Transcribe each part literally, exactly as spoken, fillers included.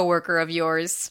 Worker of yours.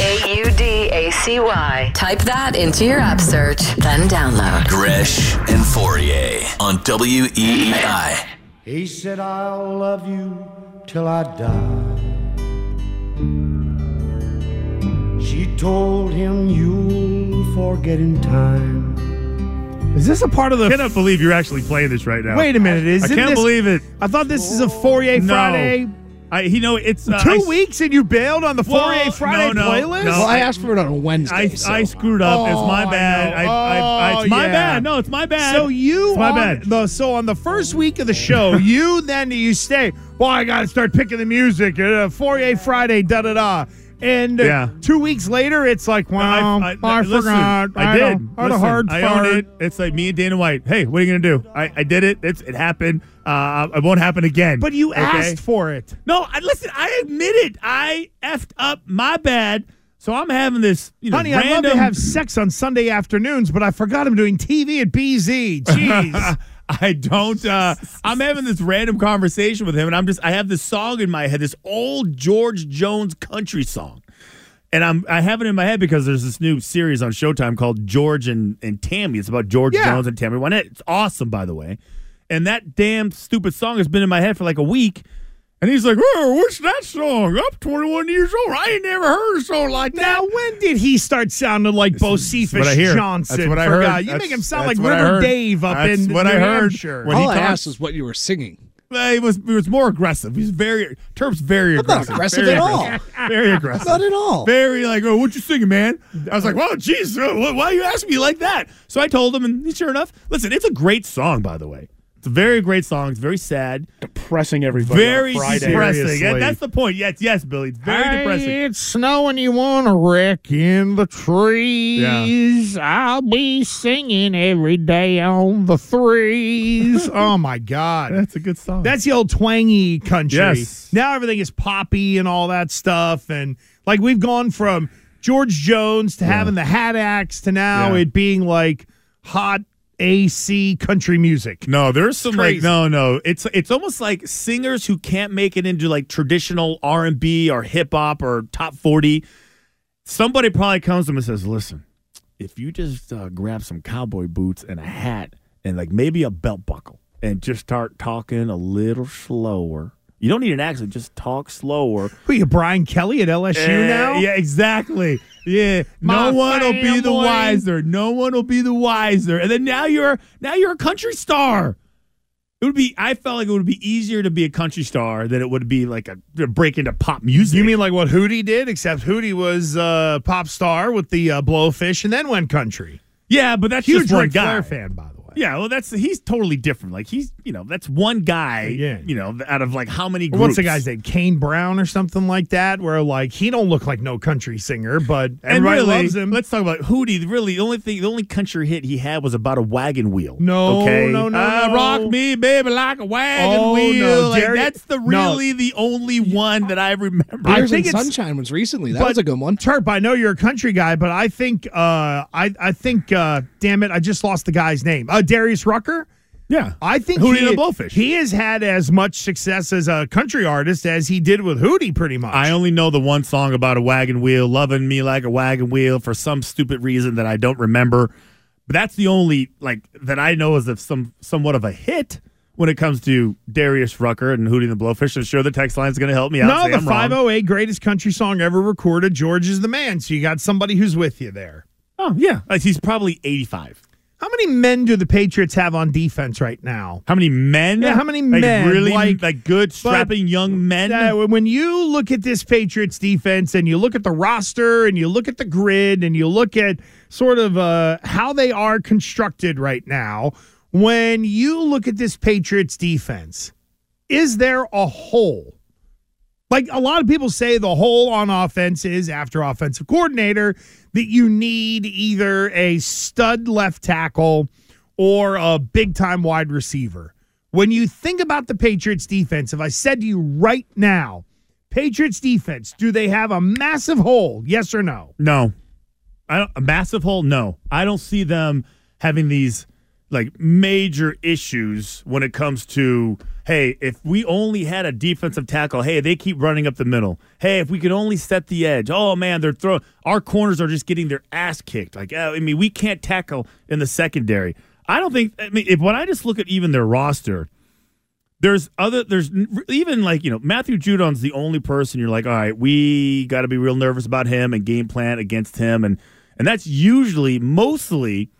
A U D A C Y. Type that into your app search, then download. Gresh and Fourier on W E E I. He said, I'll love you till I die. She told him, you'll forget in time. Is this a part of the... I cannot f- believe you're actually playing this right now. Wait a minute. Is I can't this, believe it. I thought this is a Fourier no. Friday... I, you know, it's uh, two I, weeks and you bailed on the well, Fourier Friday no, no, playlist. No, well, I, I asked for it on a Wednesday. I, so. I screwed up. Oh, it's my bad. I, I, I, I, it's my yeah. bad. No, it's my bad. So you, it's my on, bad. The, so on the first week of the show, you then you stay. Well, I got to start picking the music. Uh, Fourier Friday, da da da. And uh, yeah. two weeks later, it's like, wow, well, I, I, I listen, forgot. I did. I had a hard I fart. Own it. It's like me and Dana White. Hey, what are you going to do? I, I did it. It's, it happened. Uh, it won't happen again. But you okay? asked for it. No, I, listen, I admit it. I effed up. My bad. So I'm having this, you know, honey, random... I'd love to have sex on Sunday afternoons, but I forgot I'm doing T V at B Z. Jeez. I don't, uh, I'm having this random conversation with him, and I'm just, I have this song in my head, this old George Jones country song. And I'm, I have it in my head because there's this new series on Showtime called George and, and Tammy. It's about George yeah. Jones and Tammy Wynette. It's awesome, by the way. And that damn stupid song has been in my head for like a week. And he's like, oh, what's that song? I'm twenty-one years old. I ain't never heard a song like that. Now, when did he start sounding like Bo Seafish Johnson? That's what I heard. God. You that's, make him sound like River Dave up that's in what New I heard. Hampshire. When All he I asked is what you were singing. He was, he was more aggressive. He's very, Terp's very aggressive. Not aggressive very at aggressive. all. Very aggressive. Not at all. Very like, oh, what you singing, man? I was like, well, geez, why you asking me like that? So I told him, and sure enough, listen, it's a great song, by the way. It's a very great song. It's very sad. Depressing everybody. Very depressing. Yeah, that's the point. Yes, yes, Billy. It's very hey, depressing. It's snowing. You want to wreck in the trees. Yeah. I'll be singing every day on the threes. Oh, my God. That's a good song. That's the old twangy country. Yes. Now everything is poppy and all that stuff. And, like, we've gone from George Jones to yeah. having the Hat Axe to now yeah. it being, like, hot. A C country music. No, there's some Crazy. like no, no. It's it's almost like singers who can't make it into like traditional R and B or hip hop or top forty. Somebody probably comes to them and says, "Listen, if you just uh, grab some cowboy boots and a hat and like maybe a belt buckle and just start talking a little slower." You don't need an accent. Just talk slower. Who are you, Brian Kelly at L S U uh, now? Yeah, exactly. Yeah, My no one family. will be the wiser. No one will be the wiser. And then now you're now you're a country star. It would be. I felt like it would be easier to be a country star than it would be like a, a break into pop music. You mean like what Hootie did? Except Hootie was a pop star with the uh, Blowfish and then went country. Yeah, but that's huge. Just one Ric Flair fan, by the way. Yeah, well, that's he's totally different. Like, he's, you know, that's one guy, yeah. you know, out of, like, how many groups? What's the guy's name? Kane Brown or something like that, where, like, he don't look like no country singer, but everybody really, loves him. Let's talk about Hootie. Really, the only thing, the only country hit he had was about a wagon wheel. No, okay? no, no, I no. Rock me, baby, like a wagon oh, wheel. No, like, Darius, that's the really no. the only one that I remember. I think it's, Sunshine was recently. That but, was a good one. Terp, I know you're a country guy, but I think, uh, I, I think, uh, damn it, I just lost the guy's name. Uh, Darius Rucker? Yeah. I think Hootie he, and the Blowfish. He has had as much success as a country artist as he did with Hootie, pretty much. I only know the one song about a wagon wheel, loving me like a wagon wheel, for some stupid reason that I don't remember. But that's the only, like, that I know is of some somewhat of a hit. when it comes to Darius Rucker and Hootie and the Blowfish. I'm sure the text line is going to help me out. No, the I'm five oh eight wrong. Greatest country song ever recorded. George is the man. So you got somebody who's with you there. Oh, yeah. He's probably eighty-five. How many men do the Patriots have on defense right now? How many men? Yeah, how many like men? Really, like, like good, strapping young men? Uh, when you look at this Patriots defense and you look at the roster and you look at the grid and you look at sort of uh, how they are constructed right now, when you look at this Patriots defense, is there a hole? Like a lot of people say the hole on offense is after offensive coordinator that you need either a stud left tackle or a big-time wide receiver. When you think about the Patriots defense, if I said to you right now, Patriots defense, do they have a massive hole, yes or no? No. I don't, a massive hole, no. I don't see them having these like major issues when it comes to, hey, if we only had a defensive tackle, hey, they keep running up the middle. Hey, if we could only set the edge. Oh, man, they're throwing. Our corners are just getting their ass kicked. Like, I mean, we can't tackle in the secondary. I don't think, I mean, if when I just look at even their roster, there's other, there's even like, you know, Matthew Judon's the only person you're like, all right, we got to be real nervous about him and game plan against him. And, and that's usually mostly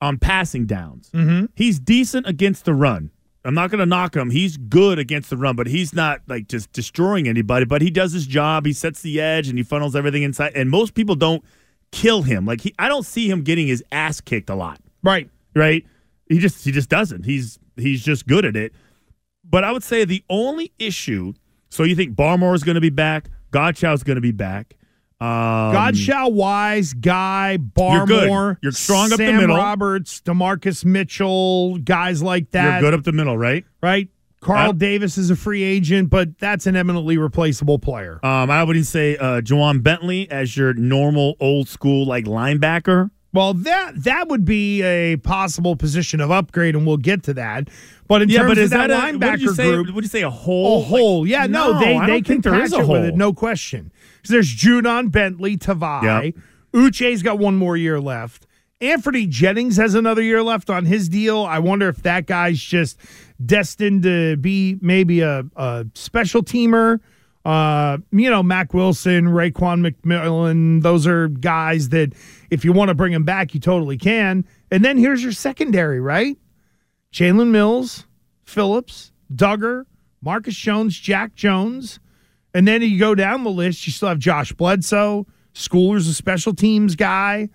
on passing downs. Mm-hmm. He's decent against the run. I'm not going to knock him. He's good against the run, but he's not like just destroying anybody. But he does his job. He sets the edge and he funnels everything inside. And most people don't kill him. Like he, I don't see him getting his ass kicked a lot. Right, right. He just he just doesn't. He's he's just good at it. But I would say the only issue. So you think Barmore is going to be back? Godchau is going to be back. Um, Godchau, Wise, Guy, Barmore, you're good. You're strong Sam up the middle. Roberts, DeMarcus Mitchell, guys like that. You're good up the middle, right? Right. Carl uh, Davis is a free agent, but that's an eminently replaceable player. Um, I would say uh, Jawan Bentley as your normal old school like linebacker. Well, that that would be a possible position of upgrade, and we'll get to that. But in yeah, terms but of is that, that a, linebacker what you say, group, would you say a hole? A hole? Like, yeah, no, no they I they don't can think there is a hole with it, no question. So there's Judon, Bentley, Tavai. Yep. Uche's got one more year left. Anthony Jennings has another year left on his deal. I wonder if that guy's just destined to be maybe a, a special teamer. Uh, you know, Mack Wilson, Raekwon McMillan, those are guys that if you want to bring them back, you totally can. And then here's your secondary, right? Jalen Mills, Phillips, Duggar, Marcus Jones, Jack Jones. And then you go down the list, you still have Josh Bledsoe. Schooler's a special teams guy.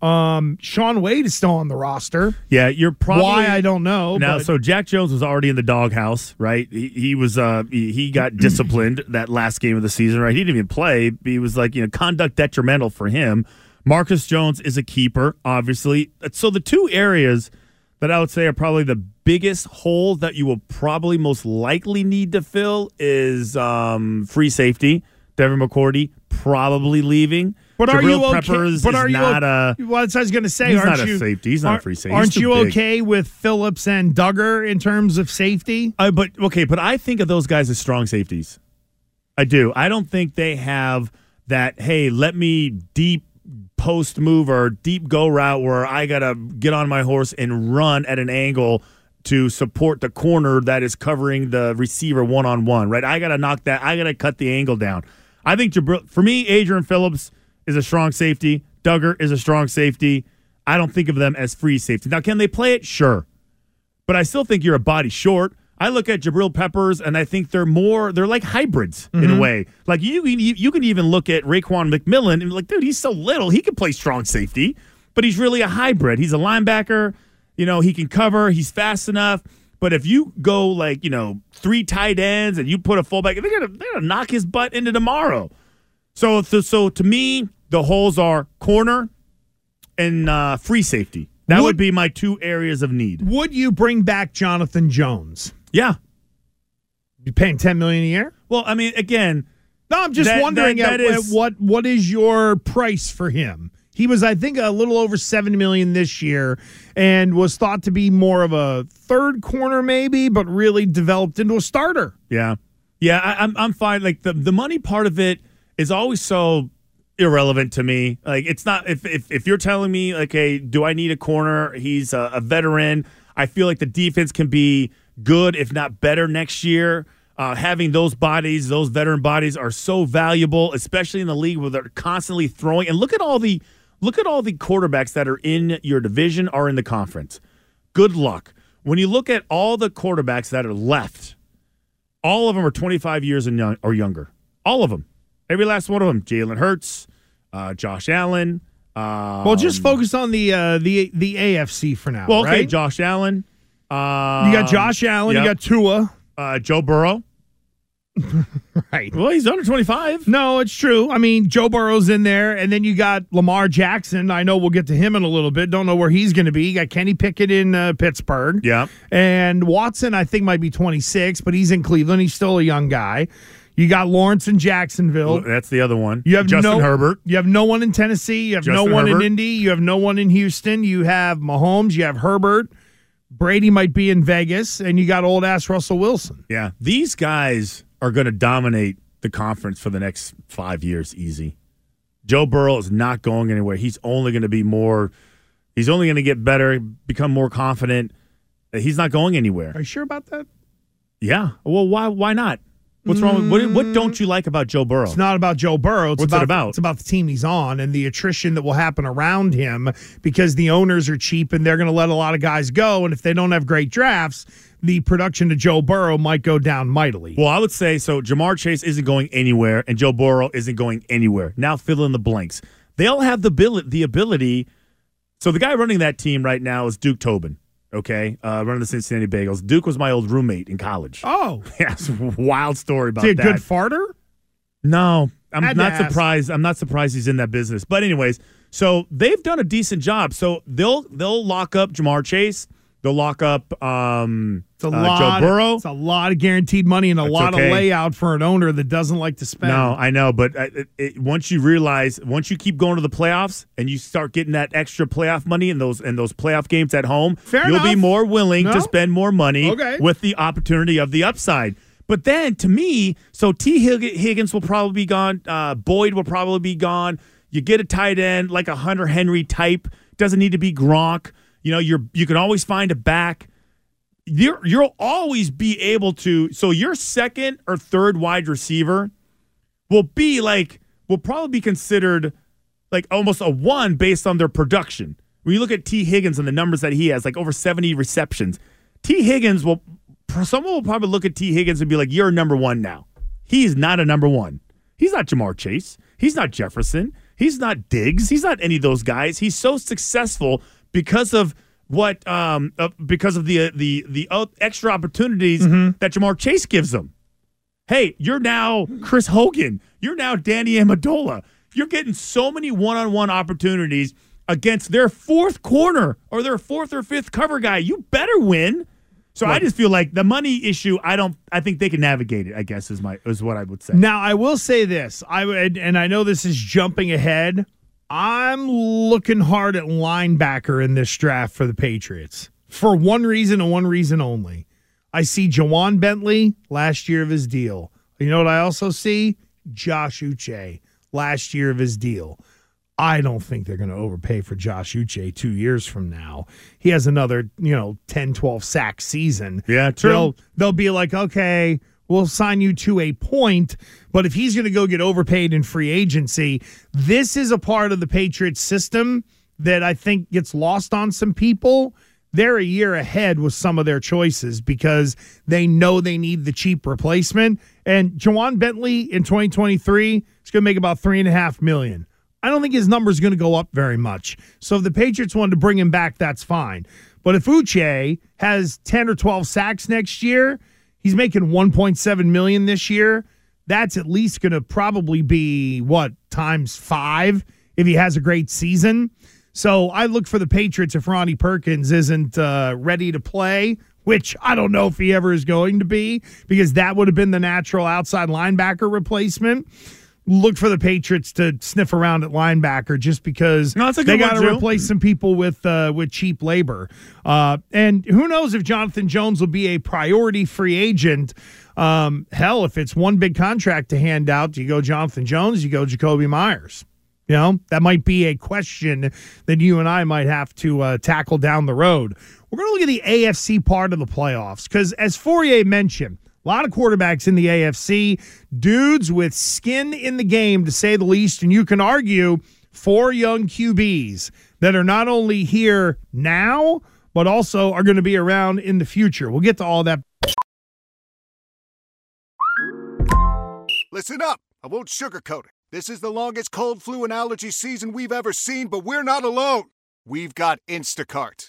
Um, Sean Wade is still on the roster. Yeah, you're probably why I don't know. Now, but. So Jack Jones was already in the doghouse, right? He, he was uh, he, he got disciplined that last game of the season, right? He didn't even play. He was like you know conduct detrimental for him. Marcus Jones is a keeper, obviously. So the two areas that I would say are probably the biggest hole that you will probably most likely need to fill is um, free safety. Devin McCourty probably leaving. But Jabril are you okay? Peppers but are you not a, well, that's what I was going to say. He's aren't not you, a safety. He's not a free safety. Aren't you big. okay with Phillips and Duggar in terms of safety? Uh, but okay, but I think of those guys as strong safeties. I do. I don't think they have that, hey, let me deep post move or deep go route where I got to get on my horse and run at an angle to support the corner that is covering the receiver one-on-one, right? I got to knock that. I got to cut the angle down. I think Jabril, for me, Adrian Phillips is a strong safety. Duggar is a strong safety. I don't think of them as free safety. Now, can they play it? Sure. But I still think you're a body short. I look at Jabril Peppers, and I think they're more, they're like hybrids mm-hmm. in a way. Like, you, you you can even look at Raekwon McMillan, and be like, dude, he's so little. He can play strong safety, but he's really a hybrid. He's a linebacker. You know, he can cover. He's fast enough. But if you go, like, you know, three tight ends and you put a fullback, they're going to knock his butt into tomorrow. So, so, so to me, the holes are corner and uh, free safety. That would, would be my two areas of need. Would you bring back Jonathan Jones? Yeah. You paying ten million dollars a year? Well, I mean, again. No, I'm just that, wondering that, that at, is, at what what is your price for him? He was, I think, a little over seven million dollars this year and was thought to be more of a third corner maybe, but really developed into a starter. Yeah. Yeah, I, I'm I'm fine. Like, the, the money part of it is always so irrelevant to me. Like, it's not – if if if you're telling me, like, hey, do I need a corner? He's a, a veteran. I feel like the defense can be good, if not better, next year. Uh, having those bodies, those veteran bodies, are so valuable, especially in the league where they're constantly throwing. And look at all the look at all the quarterbacks that are in your division or in the conference. Good luck. When you look at all the quarterbacks that are left, all of them are twenty-five years and young, or younger. All of them. Every last one of them. Jalen Hurts, uh, Josh Allen. Um, well, just focus on the uh, the the A F C for now. Well, okay, right? Josh Allen. Um, you got Josh Allen. Yep. You got Tua. Uh, Joe Burrow. Right. Well, he's under twenty-five. No, it's true. I mean, Joe Burrow's in there, and then you got Lamar Jackson. I know we'll get to him in a little bit. Don't know where he's going to be. You got Kenny Pickett in uh, Pittsburgh. Yeah. And Watson, I think, might be twenty-six, but he's in Cleveland. He's still a young guy. You got Lawrence in Jacksonville. That's the other one. You have Justin no, Herbert. You have no one in Tennessee. You have Justin no one Herbert. in Indy. You have no one in Houston. You have Mahomes. You have Herbert. Brady might be in Vegas, and you got old-ass Russell Wilson. Yeah. These guys are going to dominate the conference for the next five years easy. Joe Burrow is not going anywhere. He's only going to be more – he's only going to get better, become more confident. He's not going anywhere. Are you sure about that? Yeah. Well, why why not? What's wrong with, what, what don't you like about Joe Burrow? It's not about Joe Burrow. It's What's about, it about? It's about the team he's on and the attrition that will happen around him because the owners are cheap and they're going to let a lot of guys go. And if they don't have great drafts, the production to Joe Burrow might go down mightily. Well, I would say so. Jamar Chase isn't going anywhere and Joe Burrow isn't going anywhere. Now fill in the blanks. They all have the ability. The ability. So the guy running that team right now is Duke Tobin. Okay, uh, running the Cincinnati Bengals. Duke was my old roommate in college. Oh. Yeah, wild story about that. Is he a good farter? No, I'm not surprised. I'm not surprised he's in that business. But anyways, so they've done a decent job. So they'll they'll lock up Jamar Chase. They'll lock up um, it's a uh, lot Joe Burrow. Of, it's a lot of guaranteed money and a That's lot okay. of layout for an owner that doesn't like to spend. No, I know. But it, it, once you realize, once you keep going to the playoffs and you start getting that extra playoff money in those in those playoff games at home, Fair you'll enough. be more willing no? to spend more money okay. with the opportunity of the upside. But then, to me, so T. Higgins will probably be gone. Uh, Boyd will probably be gone. You get a tight end, like a Hunter Henry type. Doesn't need to be Gronk. You know, you're you can always find a back. You're, you'll always be able to. So your second or third wide receiver will be like will probably be considered like almost a one based on their production. When you look at T. Higgins and the numbers that he has, like over seventy receptions, T. Higgins will. Someone will probably look at T. Higgins and be like, "You're number one now." He's not a number one. He's not Jamar Chase. He's not Jefferson. He's not Diggs. He's not any of those guys. He's so successful. Because of what, um, uh, because of the uh, the the extra opportunities mm-hmm. that Jamar Chase gives them. Hey, you're now Chris Hogan. You're now Danny Amendola. You're getting so many one-on-one opportunities against their fourth corner or their fourth or fifth cover guy. You better win. So right. I just feel like the money issue. I don't. I think they can navigate it. I guess is my is what I would say. Now I will say this. I would, and I know this is jumping ahead. I'm looking hard at linebacker in this draft for the Patriots for one reason and one reason only. I see Jawan Bentley, last year of his deal. You know what I also see? Josh Uche, last year of his deal. I don't think they're going to overpay for Josh Uche two years from now. He has another, you know, ten, twelve sack season. Yeah, true. They'll, they'll be like, okay, we'll sign you to a point, but if he's going to go get overpaid in free agency, this is a part of the Patriots system that I think gets lost on some people. They're a year ahead with some of their choices because they know they need the cheap replacement. And Jawan Bentley in twenty twenty-three is going to make about three point five million dollars. I don't think his number is going to go up very much. So if the Patriots wanted to bring him back, that's fine. But if Uche has ten or twelve sacks next year, he's making one point seven million dollars this year. That's at least going to probably be, what, times five if he has a great season. So I look for the Patriots if Ronnie Perkins isn't uh, ready to play, which I don't know if he ever is going to be because that would have been the natural outside linebacker replacement. Look for the Patriots to sniff around at linebacker just because no, they got to replace some people with uh, with cheap labor. Uh, and who knows if Jonathan Jones will be a priority free agent. Um, hell, if it's one big contract to hand out, do you go Jonathan Jones, you go Jakobi Meyers? You know, that might be a question that you and I might have to uh, tackle down the road. We're going to look at the A F C part of the playoffs because, as Fourier mentioned, a lot of quarterbacks in the A F C, dudes with skin in the game, to say the least, and you can argue four young Q Bs that are not only here now, but also are going to be around in the future. We'll get to all that. Listen up. I won't sugarcoat it. This is the longest cold flu and allergy season we've ever seen, but we're not alone. We've got Instacart.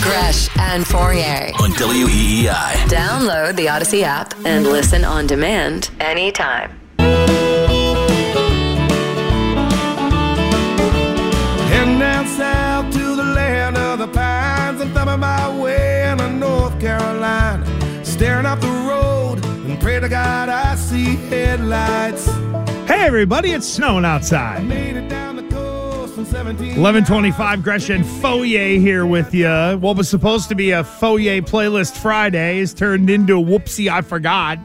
Gresh and Fourier on W E E I. Download the Odyssey app and listen on demand anytime. Heading down south to the land of the pines, I'm thumbing my way into North Carolina. Staring up the road and pray to God I see headlights. Hey everybody, it's snowing outside. I made it down the eleven twenty-five, Gresh and Fourier here with you. What was supposed to be a Fourier playlist Friday is turned into a whoopsie, I forgot.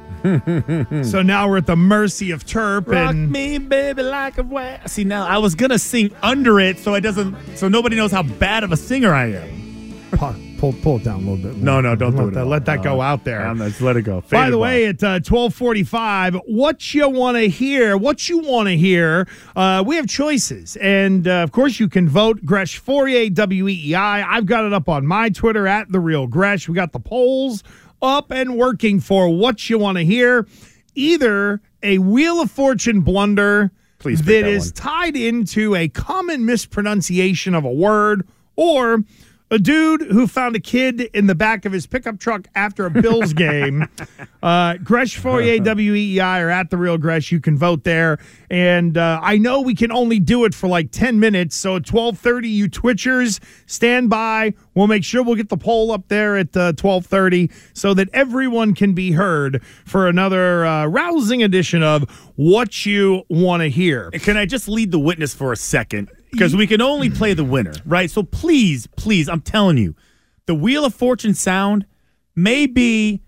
So now we're at the mercy of Terp. Rock and me, baby, like a way. See, now I was going to sing under it so it doesn't, so nobody knows how bad of a singer I am. Puck. Pull, pull it down a little bit. No, no, don't do it. Let that go out there. I'm just let it go. By the way, at uh, twelve forty-five, what you want to hear, what you want to hear, uh, we have choices. And, uh, of course, you can vote Gresh Fourier, W E E I. I've got it up on my Twitter, at The Real Gresh. We got the polls up and working for what you want to hear. Either a Wheel of Fortune blunder Please that, that is tied into a common mispronunciation of a word, or a dude who found a kid in the back of his pickup truck after a Bills game. uh, Gresh Fourier, W E E I, or at The Real Gresh. You can vote there. And uh, I know we can only do it for like ten minutes. So at twelve thirty, you Twitchers, stand by. We'll make sure we'll get the poll up there at uh, twelve thirty so that everyone can be heard for another uh, rousing edition of What You Want to Hear. Can I just lead the witness for a second? Because we can only play the winner, right? So please, please, I'm telling you, the Wheel of Fortune sound may be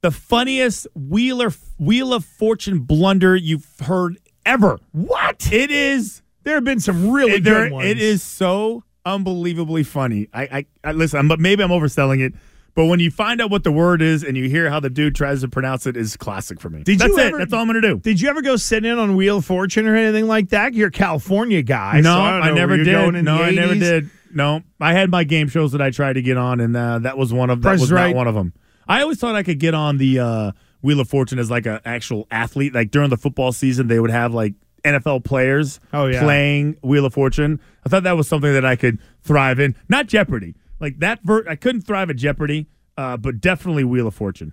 the funniest Wheeler, Wheel of Fortune blunder you've heard ever. What? It is. There have been some really it, good there, ones. It is so unbelievably funny. I, I, I listen, but maybe I'm overselling it. But when you find out what the word is and you hear how the dude tries to pronounce it, is classic for me. Did That's you ever, it. That's all I'm going to do. Did you ever go sit in on Wheel of Fortune or anything like that? You're a California guy. No, so I, I never did. No, I never did. No, I had my game shows that I tried to get on, and uh, that was one of that was right. not one of them. I always thought I could get on the uh, Wheel of Fortune as like an actual athlete. Like during the football season, they would have like N F L players oh, yeah. playing Wheel of Fortune. I thought that was something that I could thrive in. Not Jeopardy. Like that, ver- I couldn't thrive at Jeopardy, uh, but definitely Wheel of Fortune.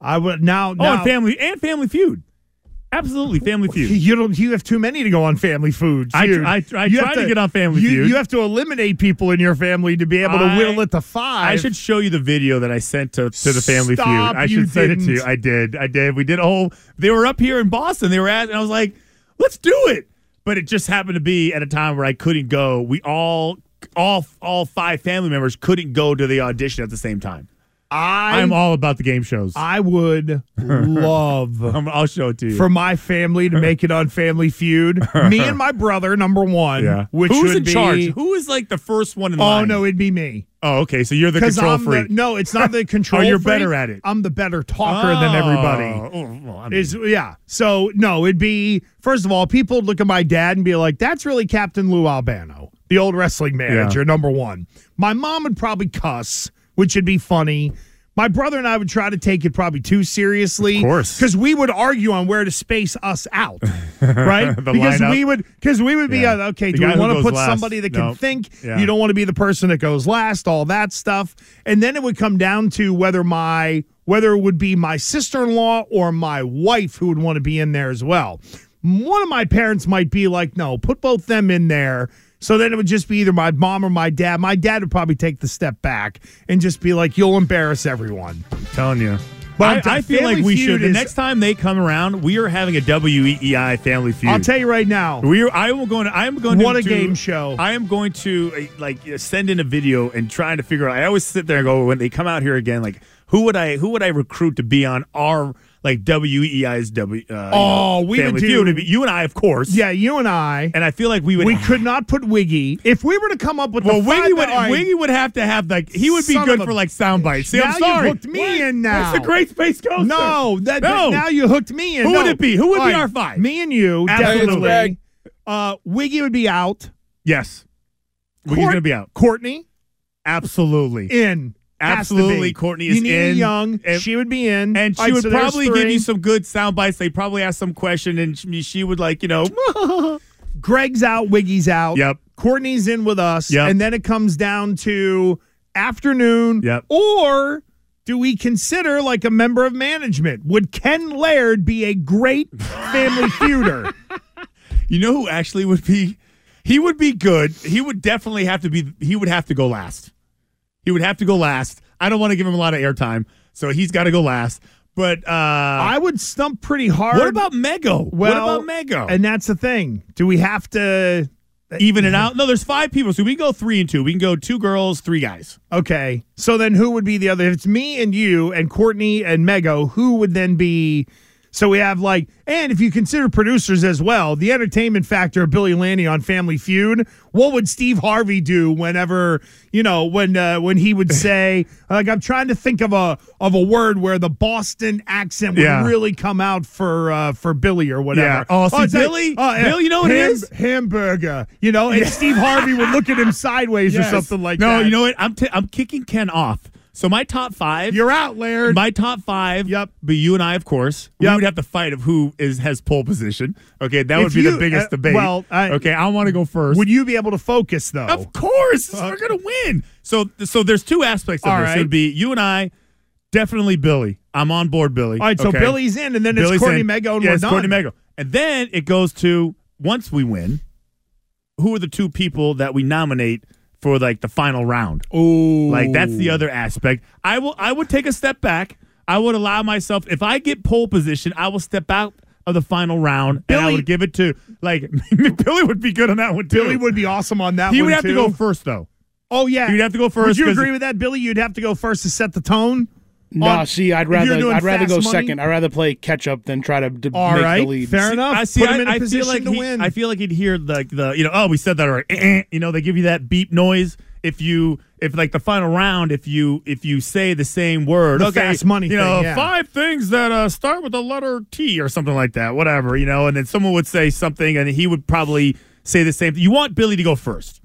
I would now. now oh, and family and Family Feud, absolutely Family Feud. You don't. You have too many to go on Family Feud. I, tr- I, tr- I try to, to get on Family you, Feud. You have to eliminate people in your family to be able to I, whittle it to five. I should show you the video that I sent to, to the Family Stop, Feud. I should you send didn't. it to you. I did. I did. We did a whole. They were up here in Boston. They were at, and I was like, "Let's do it." But it just happened to be at a time where I couldn't go. We all. All all five family members couldn't go to the audition at the same time. I, I'm all about the game shows. I would love I'll show it to you. For my family to make it on Family Feud. Me and my brother, number one. Yeah. Which Who's would in be, charge? Who is like the first one in oh, line? Oh, no, it'd be me. Oh, okay. So you're the control I'm freak. The, no, it's not the control freak. Oh, you're freak. better at it. I'm the better talker oh. than everybody. Oh, well, I mean. Is Yeah. So, no, it'd be, first of all, people would look at my dad and be like, that's really Captain Lou Albano. The old wrestling manager, yeah. number one. My mom would probably cuss, which would be funny. My brother and I would try to take it probably too seriously. Of course. Because we would argue on where to space us out. Right? the because lineup. we would because we would be, yeah. uh, okay, the do we want to put last. somebody that can nope. think? Yeah. You don't want to be the person that goes last, all that stuff. And then it would come down to whether my whether it would be my sister-in-law or my wife who would want to be in there as well. One of my parents might be like, no, put both them in there. So then it would just be either my mom or my dad. My dad would probably take the step back and just be like, you'll embarrass everyone. I'm telling you. But I, I feel like we should. The is, next time they come around, we are having a W E E I Family Feud. I'll tell you right now. We are, I will go in, I am going to. What a to, game show. I am going to like send in a video and trying to figure out. I always sit there and go, when they come out here again, like, who would I who would I recruit to be on our like W E I's W? Uh, oh, you know, we would do be, you and I, of course. Yeah, you and I. And I feel like we would. We could not put Wiggy if we were to come up with. Well, the Wiggy would. Right. Wiggy would have to have like he would be Son good for like sound bites. See, now I'm sorry. You hooked me what? in now. That's a great space coaster. No, that, no. That, now you hooked me in. Who no. would it be? Who would All be right. our five? Me and you, Absolutely. definitely. Uh, Wiggy would be out. Yes, Court- Wiggy's gonna be out. Courtney, absolutely in. Absolutely, Courtney is Nene in. Young, and, she would be in, and she right, would so probably give you some good sound bites. They probably ask some question, and she, she would like, you know, Greg's out, Wiggy's out. Yep, Courtney's in with us, yep. and then it comes down to afternoon. Yep. Or do we consider like a member of management? Would Ken Laird be a great family feuder? You know who actually would be? He would be good. He would definitely have to be. He would have to go last. He would have to go last. I don't want to give him a lot of airtime, so he's got to go last. But uh, I would stump pretty hard. What about Mego? Well, what about Mego? And that's the thing. Do we have to even it out? No, there's five people, so we can go three and two. We can go two girls, three guys. Okay. So then who would be the other? If it's me and you and Courtney and Mego, who would then be? So we have like, and if you consider producers as well, the entertainment factor of Billy Laney on Family Feud, what would Steve Harvey do whenever, you know, when uh, when he would say, like, I'm trying to think of a of a word where the Boston accent would yeah. really come out for uh, for Billy or whatever. Yeah. Oh, see, oh Billy, like, uh, Billy, you know what ham- it is? Hamburger, you know, and yeah. Steve Harvey would look at him sideways yes. or something like no, that. No, you know what? I'm, t- I'm kicking Ken off. So my top five. You're out, Laird. My top five. Yep. But you and I, of course. Yep. We would have to fight of who is has pole position. Okay, that if would be you, the biggest uh, debate. Well, I, okay, I want to go first. Would you be able to focus, though? Of course. Uh, we're going to win. So so there's two aspects of all this. Right. It would be you and I, definitely Billy. I'm on board, Billy. All right, so okay. Billy's in, and then Billy's it's Courtney Mego, and yeah, we're done. Courtney Mego. And then it goes to, once we win, who are the two people that we nominate for like the final round. Oh. Like that's the other aspect. I will I would take a step back. I would allow myself, if I get pole position, I will step out of the final round Billy, and I would give it to like Billy would be good on that one too. Billy would be awesome on that he one. He would have too. to go first though. Oh yeah. You'd have to go first. Would you agree with that, Billy? You'd have to go first to set the tone? No, on, see, I'd rather I'd rather go money? second. I'd rather play catch up than try to d- All make right, the lead. Fair enough. I see. Put I, him in I, a I position feel like to he, win. I feel like he'd hear like the, the you know oh we said that already. Eh, eh, you know they give you that beep noise if you if like the final round if you if you say the same word. The okay, fast money. You know thing, yeah. five things that uh, start with the letter T or something like that. Whatever you know, and then someone would say something, and he would probably say the same. You want Billy to go first.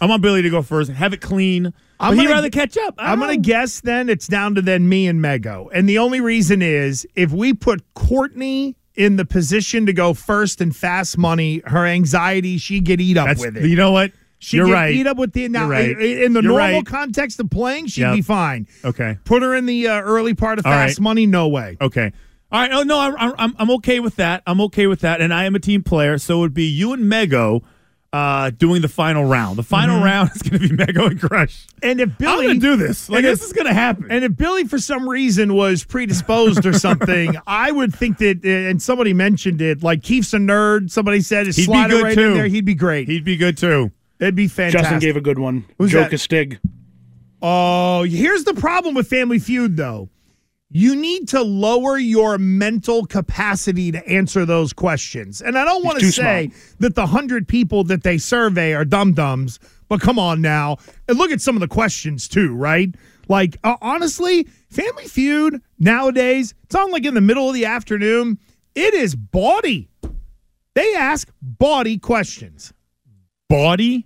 I want Billy to go first. Have it clean. I'm gonna, he'd rather catch up. I I'm going to guess then it's down to then me and Mego. And the only reason is if we put Courtney in the position to go first and fast money, her anxiety, she'd get eat up That's, with it. You know what? She'd You're get right. eat up with the now, right. in the You're normal right. context of playing, she'd yep. be fine. Okay. Put her in the uh, early part of All fast right. money, no way. Okay. All right. Oh, no, I'm, I'm, I'm okay with that. I'm okay with that. And I am a team player, so it would be you and Mego. Uh, doing the final round. The final mm-hmm. round is going to be Mego and Crush. And if Billy, I'm going to do this. Like this if, is going to happen. And if Billy, for some reason, was predisposed or something, I would think that. And somebody mentioned it. Like Keefe's a nerd. Somebody said his slider right too. in there. He'd be great. He'd be good too. It'd be fantastic. Justin gave a good one. Who's Joe Castig. Oh, here's the problem with Family Feud though. You need to lower your mental capacity to answer those questions. And I don't want to say smart. that the one hundred people that they survey are dum-dums, but come on now. And look at some of the questions too, right? Like, uh, honestly, Family Feud nowadays, it's on like in the middle of the afternoon. It is bawdy. They ask bawdy questions. Bawdy?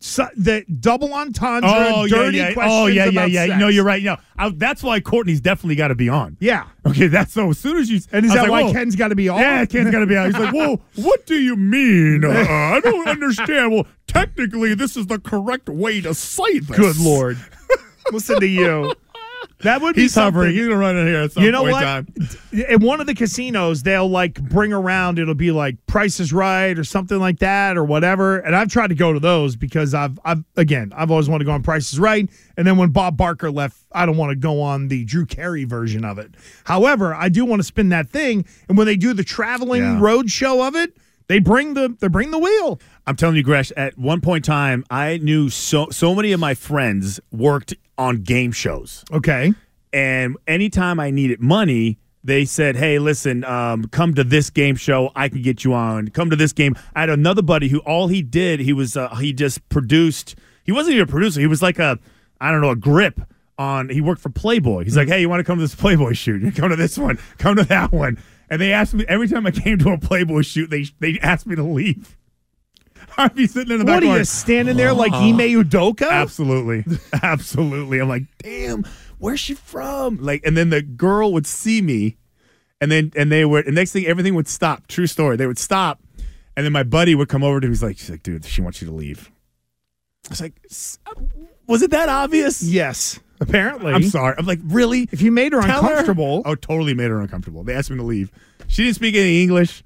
So the double entendre, oh, dirty yeah, yeah. questions. Oh, yeah, yeah, about yeah. Sex. No, you're right. No, I, that's why Courtney's definitely got to be on. Yeah. Okay, that's so. As soon as you. And is that like, why Ken's got to be on? Yeah, Ken's got to be on. He's like, whoa, what do you mean? Uh, I don't understand. Well, technically, this is the correct way to say this. Good Lord. Listen to you. That would be He's something. Hovering. He's going to run in here at some you know point what? Time. In one of the casinos, they'll like bring around, it'll be like Price is Right or something like that or whatever. And I've tried to go to those because I've, I've again, I've always wanted to go on Price is Right. And then when Bob Barker left, I don't want to go on the Drew Carey version of it. However, I do want to spin that thing. And when they do the traveling yeah. road show of it, They bring the they bring the wheel. I'm telling you, Gresh, at one point in time, I knew so so many of my friends worked on game shows. Okay. And anytime I needed money, they said, hey, listen, um, come to this game show. I can get you on. Come to this game. I had another buddy who all he did, he was uh, he just produced. He wasn't even a producer. He was like a, I don't know, a grip. On he worked for Playboy. He's like, hey, you want to come to this Playboy shoot? Come to this one. Come to that one. And they asked me every time I came to a Playboy shoot, they they asked me to leave. I'd be sitting in the back. What are going, you standing there like Ime Udoka? Absolutely, absolutely. I'm like, damn, where's she from? Like, and then the girl would see me, and then and they would. And next thing, everything would stop. True story. They would stop, and then my buddy would come over to me. He's like, she's like, dude, she wants you to leave. I was like, was it that obvious? Yes. Apparently. I'm sorry. I'm like, really? If you made her Tell uncomfortable. Her? Oh, totally made her uncomfortable. They asked me to leave. She didn't speak any English,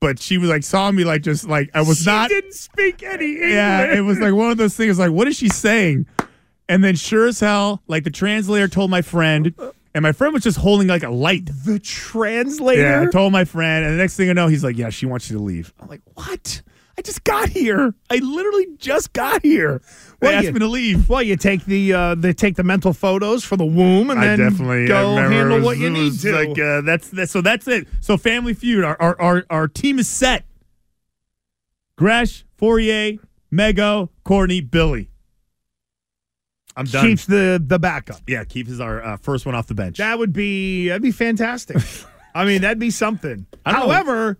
but she was like, saw me like, just like, I was she not. She didn't speak any English. Yeah, it was like one of those things, like, what is she saying? And then sure as hell, like the translator told my friend, and my friend was just holding like a light. The translator? Yeah, I told my friend, and the next thing I know, he's like, yeah, she wants you to leave. I'm like, what? I just got here. I literally just got here. They well, asked you, me to leave. Well, you take the uh, they take the mental photos for the womb, and I then definitely, go I handle was, what you need to. Like, uh, that's that, so. That's it. So Family Feud. Our our our, our team is set. Gresh, Fourier, Mego, Courtney, Billy. I'm done. Keeps the the backup. Yeah, Keith is our uh, first one off the bench. That would be that'd be fantastic. I mean, that'd be something. However. Know.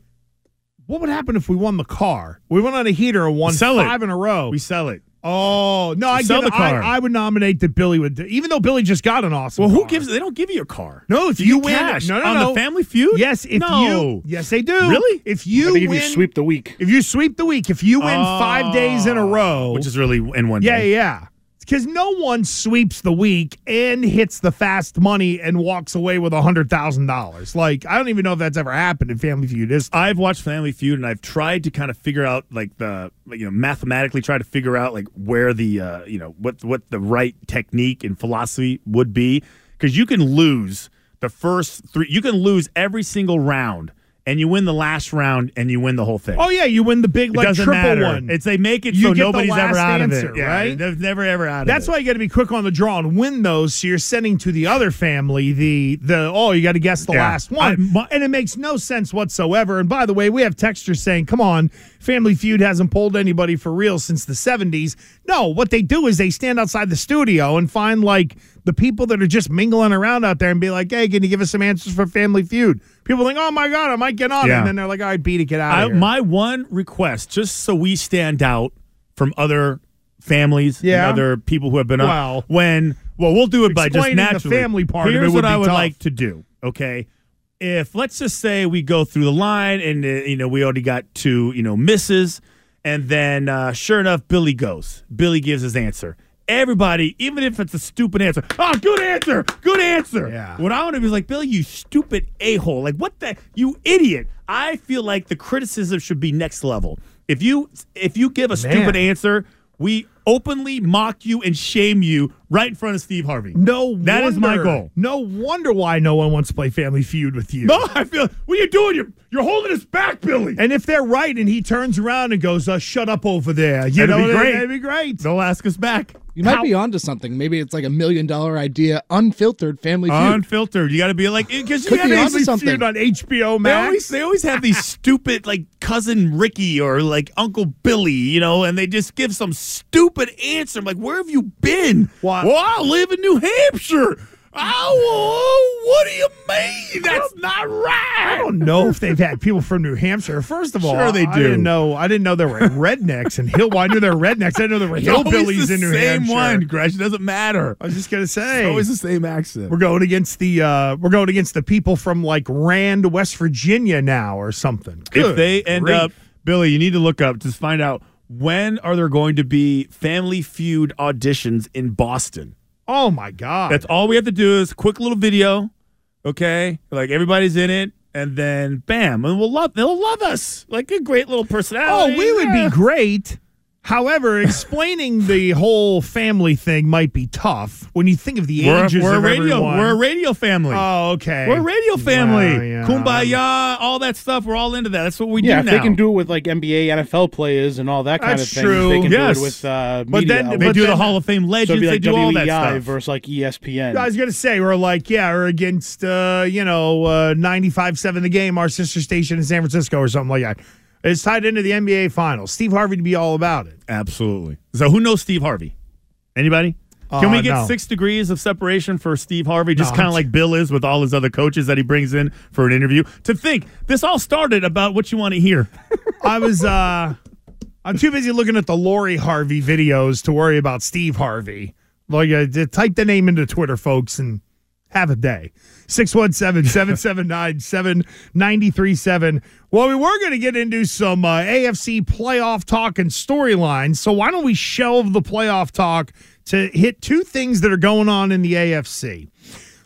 What would happen if we won the car? We went on a heater and won sell five it. in a row. We sell it. Oh, no. I, sell give, the car. I, I would nominate that Billy would do, even though Billy just got an awesome Well, who car. gives They don't give you a car. No, if you, you win. Cash no, no, on no. the Family Feud? Yes, if no. you. Yes, they do. Really? If you win. If you sweep the week. If you sweep the week. If you win oh, five days in a row. Which is really in one yeah, day. Yeah, yeah. Because no one sweeps the week and hits the fast money and walks away with one hundred thousand dollars. Like, I don't even know if that's ever happened in Family Feud. It's- I've watched Family Feud, and I've tried to kind of figure out, like, the, you know, mathematically try to figure out, like, where the, uh, you know, what what the right technique and philosophy would be. Because you can lose the first three. You can lose every single round. And you win the last round, and you win the whole thing. Oh, yeah, you win the big, like, triple matter. one. It's they make it you so nobody's ever out answer, of it. Yeah, right? They're never, ever out That's of it. That's why you got to be quick on the draw and win those, so you're sending to the other family the, the oh, you got to guess the yeah. last one. I, my, and it makes no sense whatsoever. And, by the way, we have texters saying, come on, Family Feud hasn't polled anybody for real since the seventies. No, what they do is they stand outside the studio and find, like, the people that are just mingling around out there and be like, hey, can you give us some answers for Family Feud? People think, oh, my God, I might get on. Yeah. And then they're like, all right, beat it, get out I, of here. My one request, just so we stand out from other families yeah. and other people who have been on. Wow. When, well, we'll do it Explaining by just naturally. The family part Here's of it would what be I would tough. like to do, okay? If, let's just say we go through the line and, uh, you know, we already got two, you know, misses. And then, uh, sure enough, Billy goes. Billy gives his answer. Everybody, even if it's a stupid answer, oh, good answer, good answer. Yeah. What I want to be is like, Billy, you stupid a-hole. Like, what the, you idiot. I feel like the criticism should be next level. If you if you give a Man. stupid answer, we openly mock you and shame you right in front of Steve Harvey. No wonder. That is my goal. No wonder why no one wants to play Family Feud with you. No, I feel, what are you doing? You're, you're holding us back, Billy. And if they're right and he turns around and goes, uh, shut up over there. You That'd know, be great. That'd be great. They'll ask us back. You might How? be onto something. Maybe it's like a million-dollar idea, unfiltered Family Feud. Unfiltered. You got to be like, because you got to be something feud on H B O Max. They always, they always have these stupid, like, cousin Ricky or like Uncle Billy, you know, and they just give some stupid answer. I'm like, where have you been? Why? Well, I live in New Hampshire. Oh, what do you mean? That's not right. I don't know if they've had people from New Hampshire. First of all, sure they do. I didn't know, I didn't know there were rednecks in Hill. Well, I knew there were rednecks. I didn't know there were hillbillies the in New Hampshire. Same one, Gretchen. Doesn't matter. I was just gonna say, it's always the same accent. We're going against the uh, we're going against the people from like Rand, West Virginia now or something. Good. If they end Great. up, Billy, you need to look up to find out when are there going to be Family Feud auditions in Boston. Oh my God! That's all we have to do is a quick little video, okay? Like everybody's in it, and then bam, and we'll love. They'll love us. Like a great little personality. Oh, we yeah. would be great. However, explaining the whole family thing might be tough when you think of the we're, ages we're of a radio, everyone. We're a radio family. Oh, okay. We're a radio family. Well, yeah. Kumbaya, all that stuff. We're all into that. That's what we yeah, do now. Yeah, they can do it with like N B A, N F L players and all that kind That's of thing. That's true. They can yes. do it with uh, media. But then outlets. They do the Hall of Fame legends. So like they W E I do all that stuff. Versus like E S P N. I was going to say, we're like, yeah, or against, uh, you know, uh, ninety-five seven The Game, our sister station in San Francisco or something like that. It's tied into the N B A Finals. Steve Harvey to be all about it. Absolutely. So who knows Steve Harvey? Anybody? Can uh, we get no. six degrees of separation for Steve Harvey, just no, kind of like Bill is with all his other coaches that he brings in for an interview? To think, this all started about what you want to hear. I was, uh, I'm too busy looking at the Lori Harvey videos to worry about Steve Harvey. Like, uh, type the name into Twitter, folks, and have a day. six one seven, seven seven nine, seven nine three seven. Well, we were going to get into some uh, A F C playoff talk and storylines, so why don't we shelve the playoff talk to hit two things that are going on in the A F C.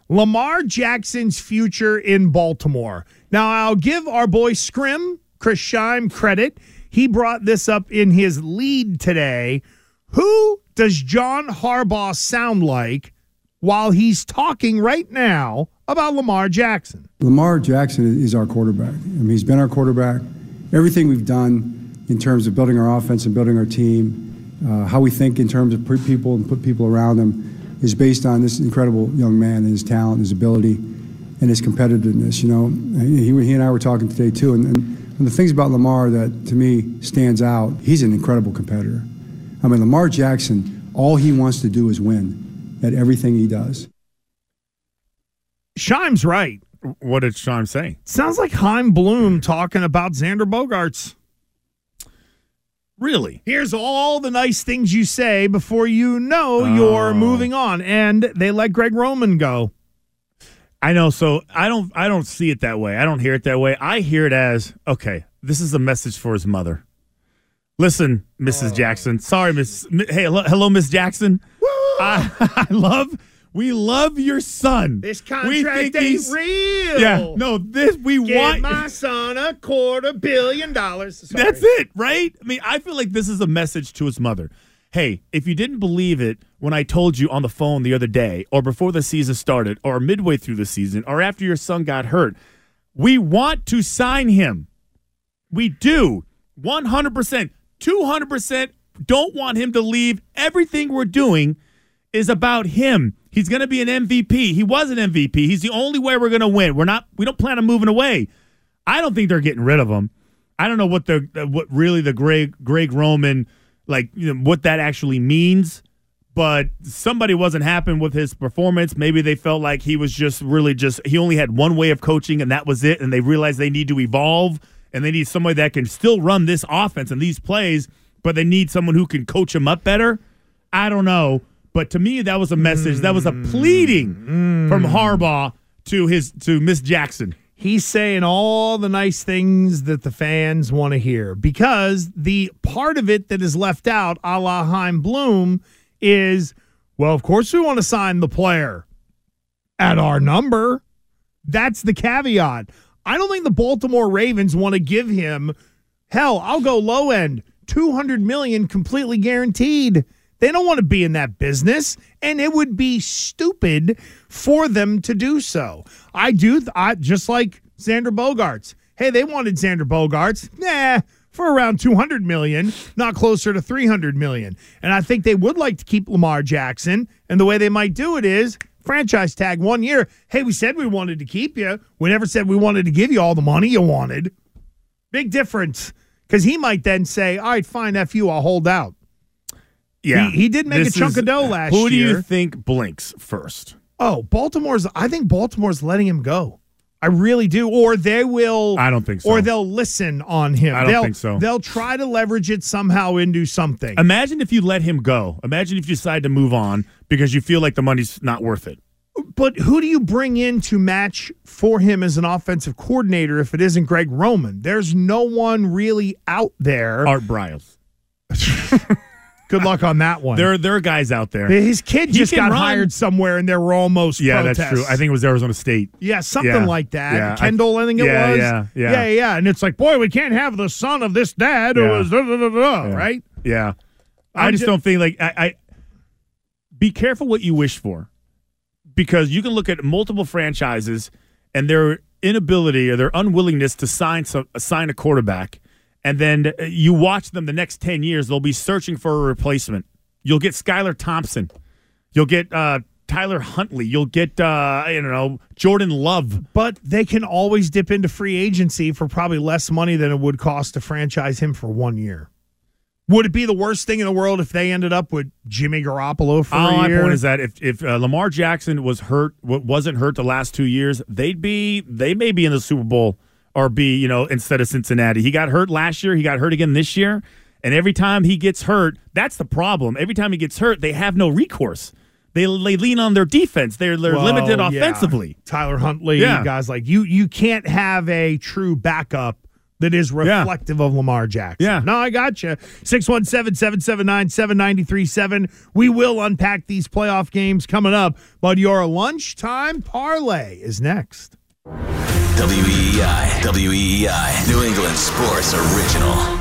Lamar Jackson's future in Baltimore. Now, I'll give our boy Scrim, Chris Scheim, credit. He brought this up in his lead today. Who does John Harbaugh sound like while he's talking right now about Lamar Jackson? Lamar Jackson is our quarterback. I mean, he's been our quarterback. Everything we've done in terms of building our offense and building our team, uh, how we think in terms of put people and put people around him, is based on this incredible young man and his talent, his ability, and his competitiveness. You know, he, he and I were talking today too, and, and the things about Lamar that to me stands out, he's an incredible competitor. I mean, Lamar Jackson, all he wants to do is win at everything he does. Chaim's right. What did Chaim say? Sounds like Chaim Bloom talking about Xander Bogarts. Really? Here's all the nice things you say before you know oh. you're moving on, and they let Greg Roman go. I know. So I don't. I don't see it that way. I don't hear it that way. I hear it as okay. This is a message for his mother. Listen, Missus Oh. Jackson. Sorry, Miss. Hey, hello, Miss Jackson. I, I love, we love your son. This contract ain't real. Yeah, no, this we Give want. Give my son a quarter billion dollars. Sorry. That's it, right? I mean, I feel like this is a message to his mother. Hey, if you didn't believe it when I told you on the phone the other day, or before the season started, or midway through the season, or after your son got hurt, we want to sign him. We do. one hundred percent, two hundred percent don't want him to leave. Everything we're doing is about him. He's going to be an M V P. He was an M V P. He's the only way we're going to win. We're not. We don't plan on moving away. I don't think they're getting rid of him. I don't know what the what really the Greg Greg Roman like you know, what that actually means. But somebody wasn't happy with his performance. Maybe they felt like he was just really just he only had one way of coaching and that was it. And they realized they need to evolve and they need somebody that can still run this offense and these plays, but they need someone who can coach him up better. I don't know. But to me, that was a message. That was a pleading mm. from Harbaugh to his to Miss Jackson. He's saying all the nice things that the fans want to hear because the part of it that is left out, a la Chaim Bloom, is, well, of course we want to sign the player at our number. That's the caveat. I don't think the Baltimore Ravens want to give him, hell, I'll go low end, two hundred million dollars completely guaranteed. They don't want to be in that business, and it would be stupid for them to do so. I do, I, just like Xander Bogarts. Hey, they wanted Xander Bogarts, nah, for around two hundred million dollars, not closer to three hundred million dollars. And I think they would like to keep Lamar Jackson, and the way they might do it is franchise tag one year. Hey, we said we wanted to keep you. We never said we wanted to give you all the money you wanted. Big difference, because he might then say, all right, fine, F you, I'll hold out. Yeah, he, he did make a chunk is, of dough last year. Who do you year. think blinks first? Oh, Baltimore's. I think Baltimore's letting him go. I really do. Or they will. I don't think so. Or they'll listen on him. I don't they'll, think so. They'll try to leverage it somehow into something. Imagine if you let him go. Imagine if you decide to move on because you feel like the money's not worth it. But who do you bring in to match for him as an offensive coordinator if it isn't Greg Roman? There's no one really out there. Art Briles. Good luck on that one. There, there are guys out there. His kid he just got run. hired somewhere, and there were almost yeah, protests. That's true. I think it was Arizona State. Yeah, something yeah. like that. Yeah. Kendall, I think it yeah, was. Yeah, yeah, yeah, yeah. And it's like, boy, we can't have the son of this dad who yeah. was da, da, da, da, yeah. right. Yeah, I just, just don't think like I, I. Be careful what you wish for, because you can look at multiple franchises and their inability or their unwillingness to sign some sign a quarterback. And then you watch them the next ten years, they'll be searching for a replacement. You'll get Skylar Thompson. You'll get uh, Tyler Huntley. You'll get, uh, I don't know, Jordan Love. But they can always dip into free agency for probably less money than it would cost to franchise him for one year. Would it be the worst thing in the world if they ended up with Jimmy Garoppolo for All a year? My point is that if, if uh, Lamar Jackson was hurt, wasn't hurt the last two years, they'd be, they may be in the Super Bowl. Or be, you know, instead of Cincinnati. He got hurt last year. He got hurt again this year. And every time he gets hurt, that's the problem. Every time he gets hurt, they have no recourse. They they lean on their defense. They're they're well, limited yeah. offensively. Tyler Huntley, yeah. guys like you. You can't have a true backup that is reflective yeah. of Lamar Jackson. Yeah. No, I got you. six one seven, seven seven nine, seven nine three seven. We will unpack these playoff games coming up. But your lunchtime parlay is next. W E E I, W E E I, New England Sports Original.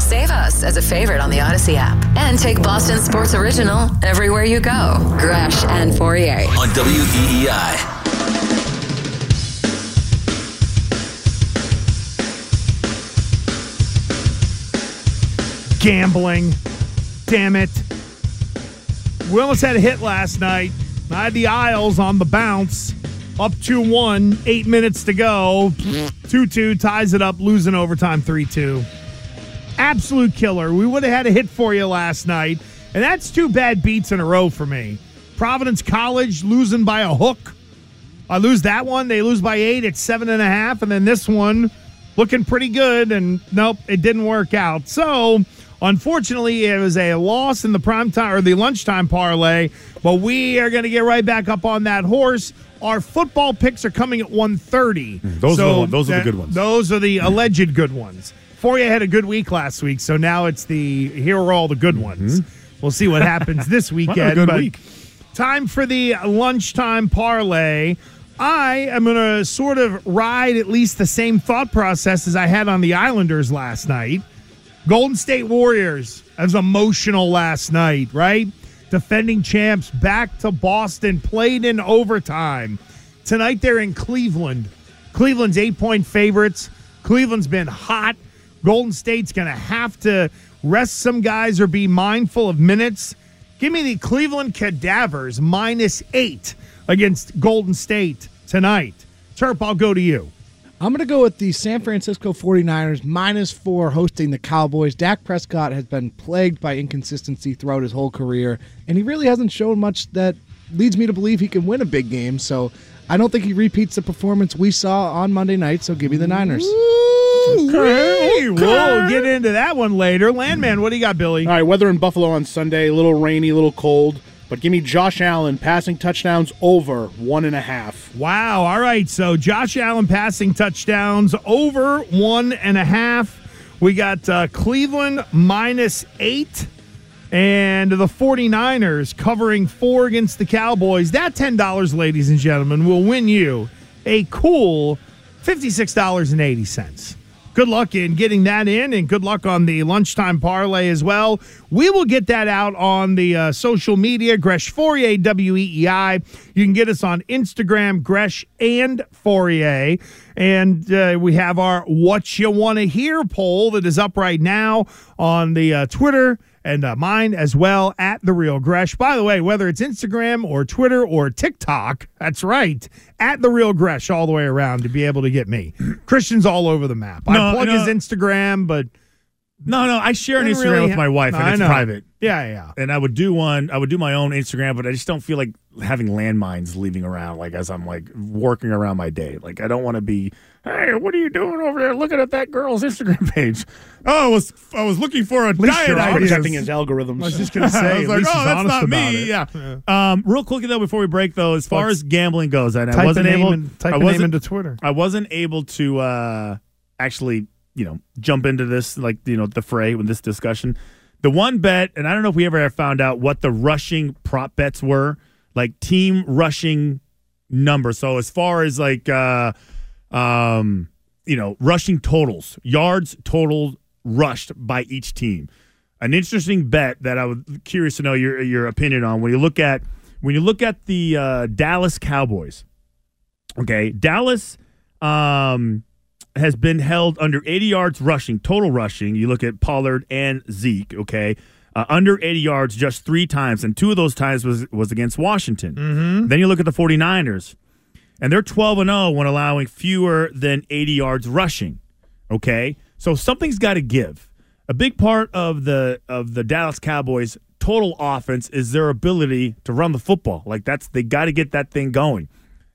Save us as a favorite on the Odyssey app and take Boston Sports Original everywhere you go. Gresh and Fourier. On W E E I. Gambling. Damn it. We almost had a hit last night. I had the Isles on the bounce. Up two one. Eight minutes to go. two two. Ties it up. Losing overtime three two. Absolute killer. We would have had a hit for you last night. And that's two bad beats in a row for me. Providence College losing by a hook. I lose that one. They lose by eight. It's seven and a half. And then this one looking pretty good. And nope, it didn't work out. So unfortunately, it was a loss in the primetime or the lunchtime parlay, but we are going to get right back up on that horse. Our football picks are coming at one thirty. Mm, those, so are the one, those are the good ones. Those are the mm. alleged good ones. Fourier had a good week last week, so now it's the here are all the good ones. Mm-hmm. We'll see what happens this weekend. What a good but week. Time for the lunchtime parlay. I am going to sort of ride at least the same thought process as I had on the Islanders last night. Golden State Warriors, that was emotional last night, right? Defending champs, back to Boston, played in overtime. Tonight they're in Cleveland. Cleveland's eight-point favorites. Cleveland's been hot. Golden State's going to have to rest some guys or be mindful of minutes. Give me the Cleveland Cadavers, minus eight against Golden State. tonight. Chirp, I'll go to you. I'm going to go with the San Francisco forty-niners, minus four, hosting the Cowboys. Dak Prescott has been plagued by inconsistency throughout his whole career, and he really hasn't shown much that leads me to believe he can win a big game. So I don't think he repeats the performance we saw on Monday night, so give me the Niners. Okay. We'll get into that one later. Landman, what do you got, Billy? All right, weather in Buffalo on Sunday, a little rainy, a little cold. But give me Josh Allen passing touchdowns over one and a half. Wow. All right. So Josh Allen passing touchdowns over one and a half. We got uh, Cleveland minus eight. And the forty-niners covering four against the Cowboys. That ten dollars, ladies and gentlemen, will win you a cool fifty-six dollars and eighty cents. Good luck in getting that in, and good luck on the lunchtime parlay as well. We will get that out on the uh, social media, Gresh Fourier, W E E I. You can get us on Instagram, Gresh and Fourier. And uh, we have our What You Want to Hear poll that is up right now on the uh, Twitter and uh, mine as well, at The Real Gresh. By the way, whether it's Instagram or Twitter or TikTok, that's right, at The Real Gresh all the way around to be able to get me. Christian's all over the map. No, I plug no. his Instagram, but... No, no, I share an Instagram really with my wife, ha- and it's private. Yeah, yeah. And I would do one, I would do my own Instagram, but I just don't feel like having landmines leaving around, like as I'm like working around my day. Like I don't want to be, hey, what are you doing over there looking at that girl's Instagram page? Oh, I was I was looking for a diet idea. Protecting his algorithms. I was just gonna say, I was like, oh, that's not me. Yeah. yeah. Um, real quickly though, before we break though, as far Let's as gambling goes, and I wasn't able, in, type I wasn't, name into Twitter. I wasn't able to uh, actually. you know, jump into this, like, you know, the fray with this discussion. The one bet, and I don't know if we ever found out what the rushing prop bets were, like team rushing numbers. So as far as like, uh, um, you know, rushing totals, yards total rushed by each team. An interesting bet that I was curious to know your your opinion on. When you look at, when you look at the uh, Dallas Cowboys, okay, Dallas, um, has been held under eighty yards rushing, total rushing. You look at Pollard and Zeke, okay? Uh, under eighty yards just three times, and two of those times was, was against Washington. Mm-hmm. Then you look at the forty-niners, and they're twelve and oh when allowing fewer than eighty yards rushing, okay? So something's got to give. A big part of the of the Dallas Cowboys' total offense is their ability to run the football. Like, that's they got to get that thing going.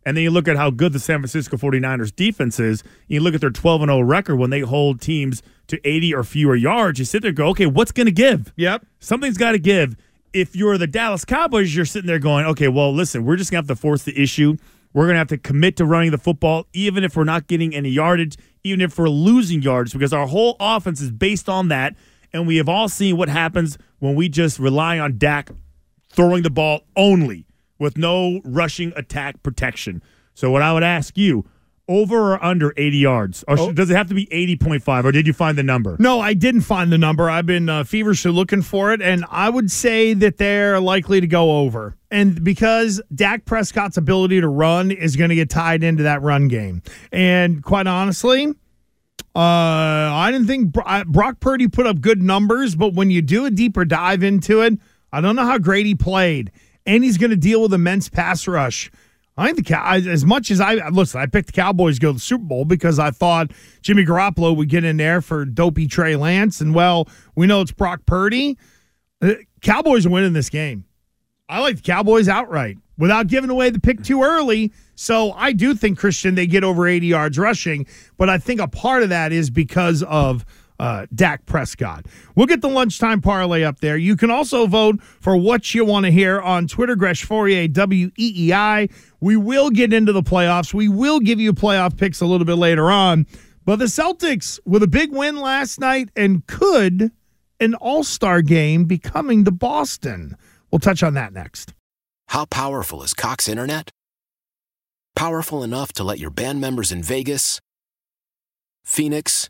And then you look at how good the San Francisco forty-niners defense is. You look at their twelve and oh record when they hold teams to eighty or fewer yards. You sit there and go, okay, what's going to give? Yep. Something's got to give. If you're the Dallas Cowboys, you're sitting there going, okay, well, listen, we're just going to have to force the issue. We're going to have to commit to running the football, even if we're not getting any yardage, even if we're losing yards, because our whole offense is based on that. And we have all seen what happens when we just rely on Dak throwing the ball only, with no rushing attack protection. So what I would ask you, over or under eighty yards? Or oh. Does it have to be eighty point five, or did you find the number? No, I didn't find the number. I've been uh, feverishly looking for it, and I would say that they're likely to go over. And because Dak Prescott's ability to run is going to get tied into that run game. And quite honestly, uh, I didn't think Bro- Brock Purdy put up good numbers, but when you do a deeper dive into it, I don't know how great he played. And he's going to deal with immense pass rush. I think the Cow- as much as I listen, I picked the Cowboys to go to the Super Bowl because I thought Jimmy Garoppolo would get in there for dopey Trey Lance. And well, we know it's Brock Purdy. The Cowboys are winning this game. I like the Cowboys outright without giving away the pick too early. So I do think, Christian, they get over eighty yards rushing. But I think a part of that is because of Uh, Dak Prescott. We'll get the lunchtime parlay up there. You can also vote for What You Want to Hear on Twitter, Gresh Fourier, W E E I. We will get into the playoffs. We will give you playoff picks a little bit later on. But the Celtics, with a big win last night, and could an all-star game be coming to Boston? We'll touch on that next. How powerful is Cox Internet? Powerful enough to let your band members in Vegas, Phoenix,